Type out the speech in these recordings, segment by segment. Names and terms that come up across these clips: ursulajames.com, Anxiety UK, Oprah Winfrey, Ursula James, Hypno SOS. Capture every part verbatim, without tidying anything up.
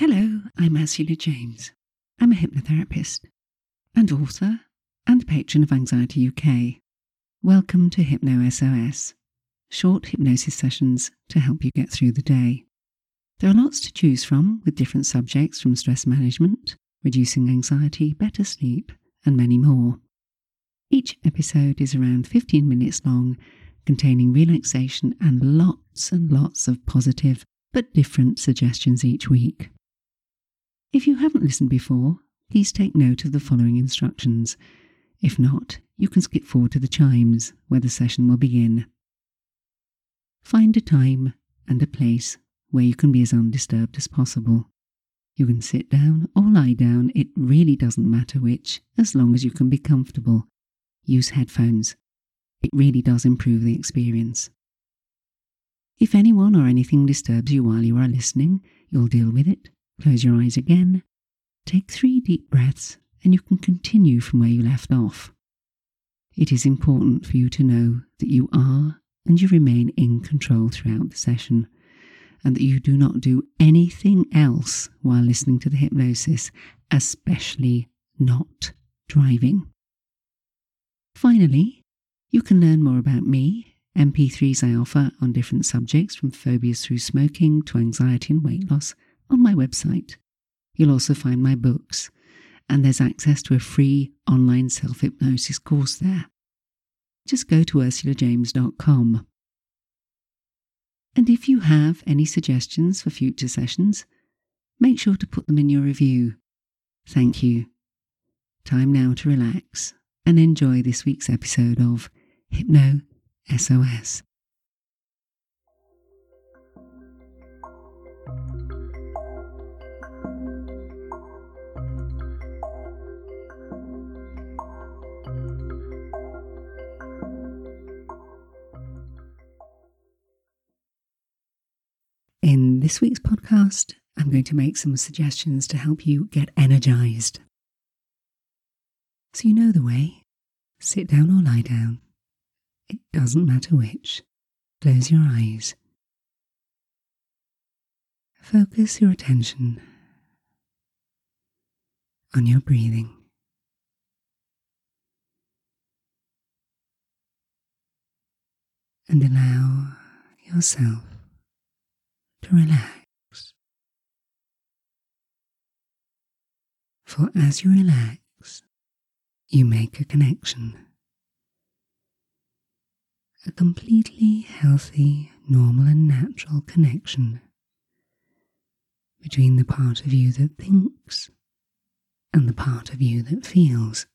Hello, I'm Ursula James. I'm a hypnotherapist and author and patron of Anxiety U K. Welcome to Hypno S O S, short hypnosis sessions to help you get through the day. There are lots to choose from with different subjects from stress management, reducing anxiety, better sleep, and many more. Each episode is around fifteen minutes long, containing relaxation and lots and lots of positive but different suggestions each week. If you haven't listened before, please take note of the following instructions. If not, you can skip forward to the chimes, where the session will begin. Find a time and a place where you can be as undisturbed as possible. You can sit down or lie down, it really doesn't matter which, as long as you can be comfortable. Use headphones. It really does improve the experience. If anyone or anything disturbs you while you are listening, you'll deal with it. Close your eyes again, take three deep breaths, and you can continue from where you left off. It is important for you to know that you are and you remain in control throughout the session, and that you do not do anything else while listening to the hypnosis, especially not driving. Finally, you can learn more about me. M P threes I offer on different subjects, from phobias through smoking to anxiety and weight loss, on my website. You'll also find my books, and there's access to a free online self-hypnosis course there. Just go to ursula james dot com. And if you have any suggestions for future sessions, make sure to put them in your review. Thank you. Time now to relax and enjoy this week's episode of Hypno S O S. In this week's podcast, I'm going to make some suggestions to help you get energized. So you know the way. Sit down or lie down. It doesn't matter which. Close your eyes. Focus your attention on your breathing. And allow yourself to relax. For as you relax, you make a connection. A completely healthy, normal and natural connection between the part of you that thinks and the part of you that feels.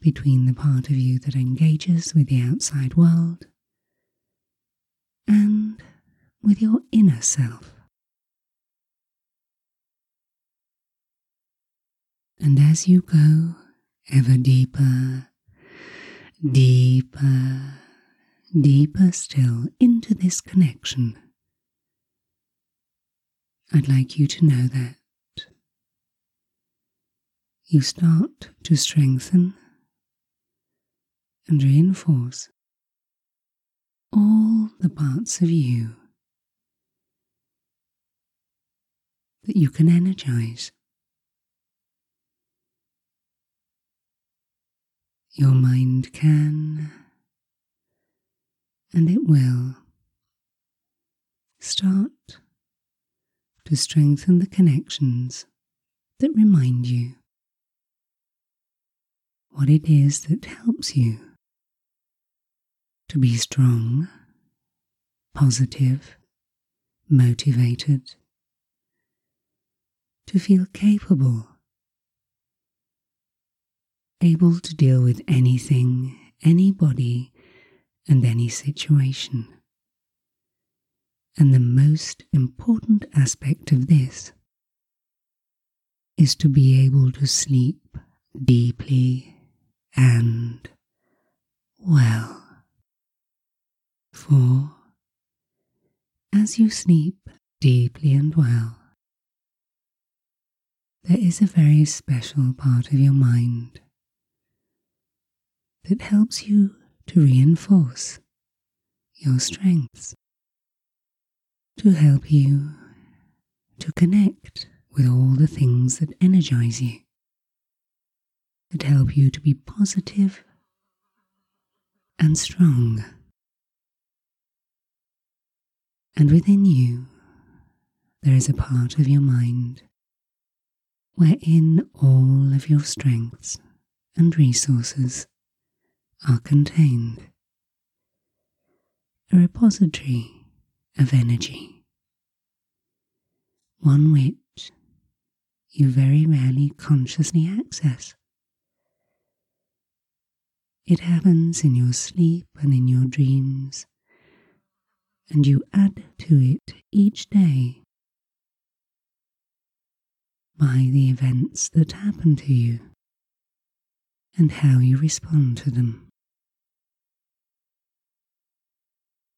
Between the part of you that engages with the outside world and with your inner self. And as you go ever deeper, deeper, deeper still into this connection, I'd like you to know that you start to strengthen and reinforce all the parts of you that you can energize. Your mind can, and it will, start to strengthen the connections that remind you what it is that helps you to be strong, positive, motivated, to feel capable, able to deal with anything, anybody, and any situation. And the most important aspect of this is to be able to sleep deeply and well. For as you sleep deeply and well, there is a very special part of your mind that helps you to reinforce your strengths, to help you to connect with all the things that energize you, that help you to be positive and strong. And within you, there is a part of your mind wherein all of your strengths and resources are contained. A repository of energy, one which you very rarely consciously access. It happens in your sleep and in your dreams, and you add to it each day by the events that happen to you and how you respond to them.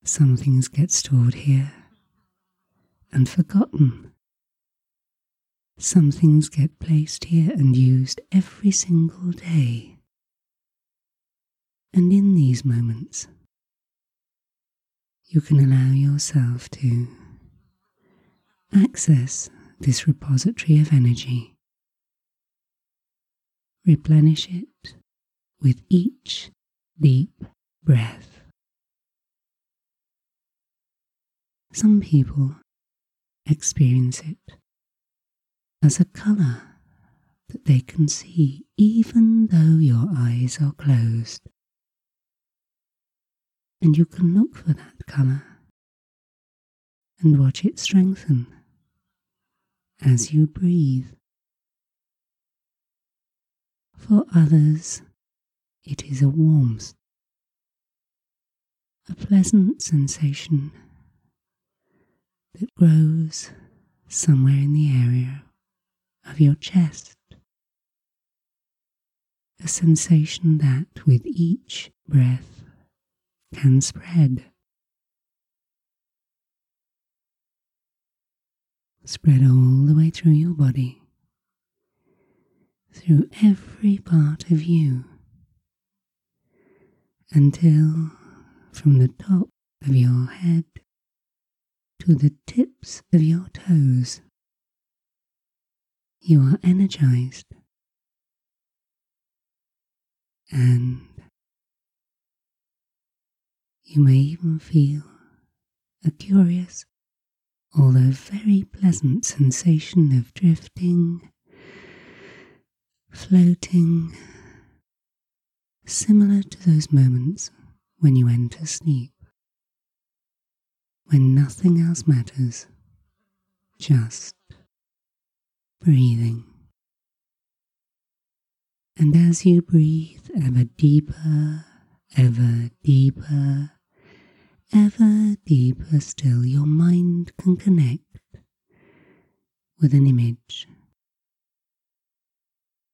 Some things get stored here and forgotten. Some things get placed here and used every single day. And in these moments, you can allow yourself to access this repository of energy. Replenish it with each deep breath. Some people experience it as a colour that they can see even though your eyes are closed. And you can look for that colour and watch it strengthen as you breathe. For others, it is a warmth, a pleasant sensation that grows somewhere in the area of your chest. A sensation that, with each breath, can spread. Spread all the way through your body, through every part of you, until from the top of your head to the tips of your toes, you are energized and you may even feel a curious, although very pleasant sensation of drifting, floating, similar to those moments when you enter sleep. When nothing else matters, just breathing. And as you breathe ever deeper, ever deeper, ever deeper still, your mind can connect with an image,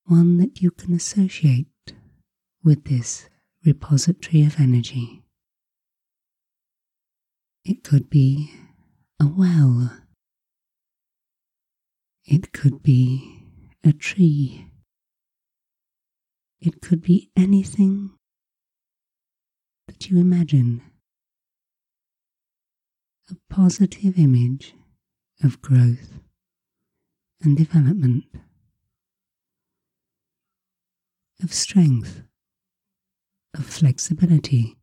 one that you can associate with this repository of energy. It could be a well, it could be a tree, it could be anything that you imagine, a positive image of growth and development, of strength, of flexibility,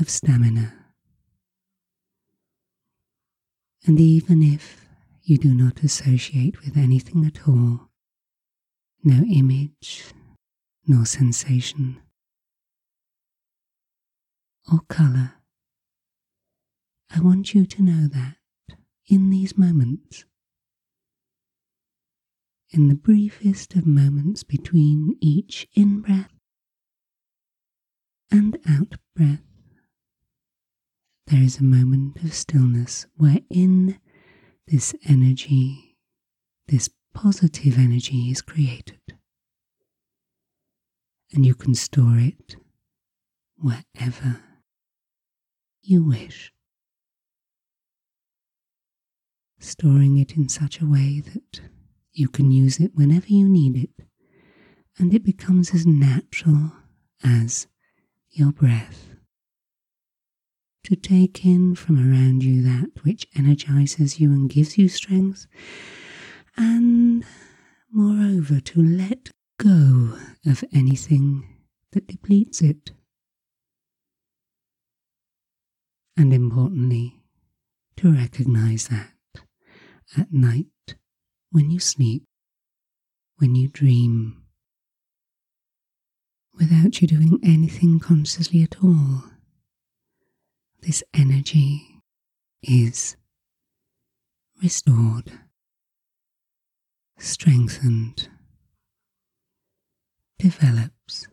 of stamina. And even if you do not associate with anything at all, no image, nor sensation, or colour, I want you to know that in these moments, in the briefest of moments between each in-breath and out-breath, there is a moment of stillness wherein this energy, this positive energy is created. And you can store it wherever you wish. Storing it in such a way that you can use it whenever you need it, and it becomes as natural as your breath to take in from around you that which energizes you and gives you strength, and moreover to let go of anything that depletes it. And importantly, to recognize that at night, when you sleep, when you dream, without you doing anything consciously at all, this energy is restored, strengthened, develops,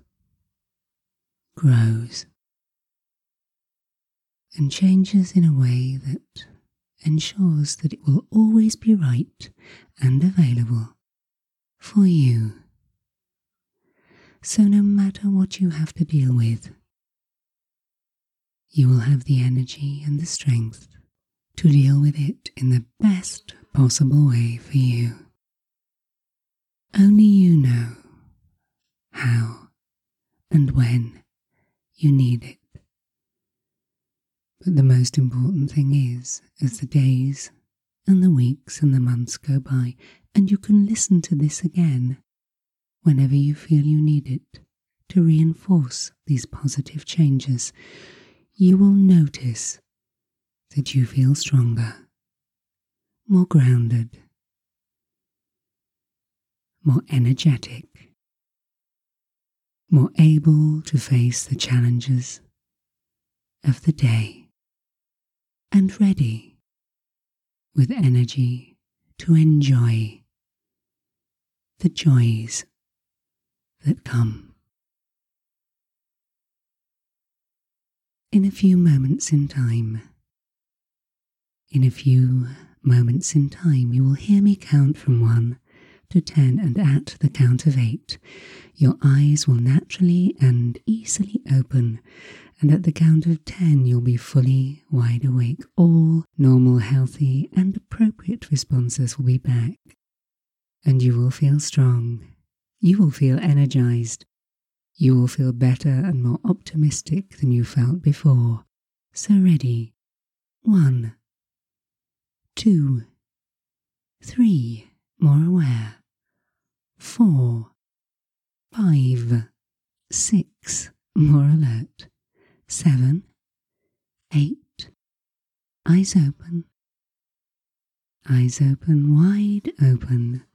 grows, and changes in a way that ensures that it will always be right and available for you. So no matter what you have to deal with, you will have the energy and the strength to deal with it in the best possible way for you. Only you know how and when you need it. But the most important thing is, as the days and the weeks and the months go by, and you can listen to this again whenever you feel you need it to reinforce these positive changes, you will notice that you feel stronger, more grounded, more energetic, more able to face the challenges of the day, and ready with energy to enjoy the joys that come. In a few moments in time, in a few moments in time, you will hear me count from one to ten, and at the count of eight, your eyes will naturally and easily open, and at the count of ten, you'll be fully wide awake. All normal, healthy, and appropriate responses will be back, and you will feel strong. You will feel energized. You will feel better and more optimistic than you felt before. So ready. One, two, three, more aware. Four, five, six, more alert. Seven, eight, eyes open. Eyes open, wide open.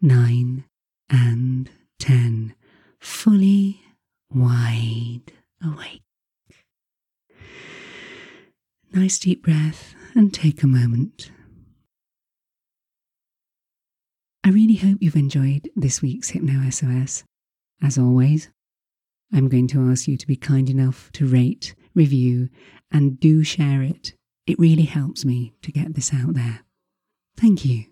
Nine and ten, fully wide awake. Nice deep breath and take a moment. I really hope you've enjoyed this week's Hypno S O S. As always, I'm going to ask you to be kind enough to rate, review, and do share it. It really helps me to get this out there. Thank you.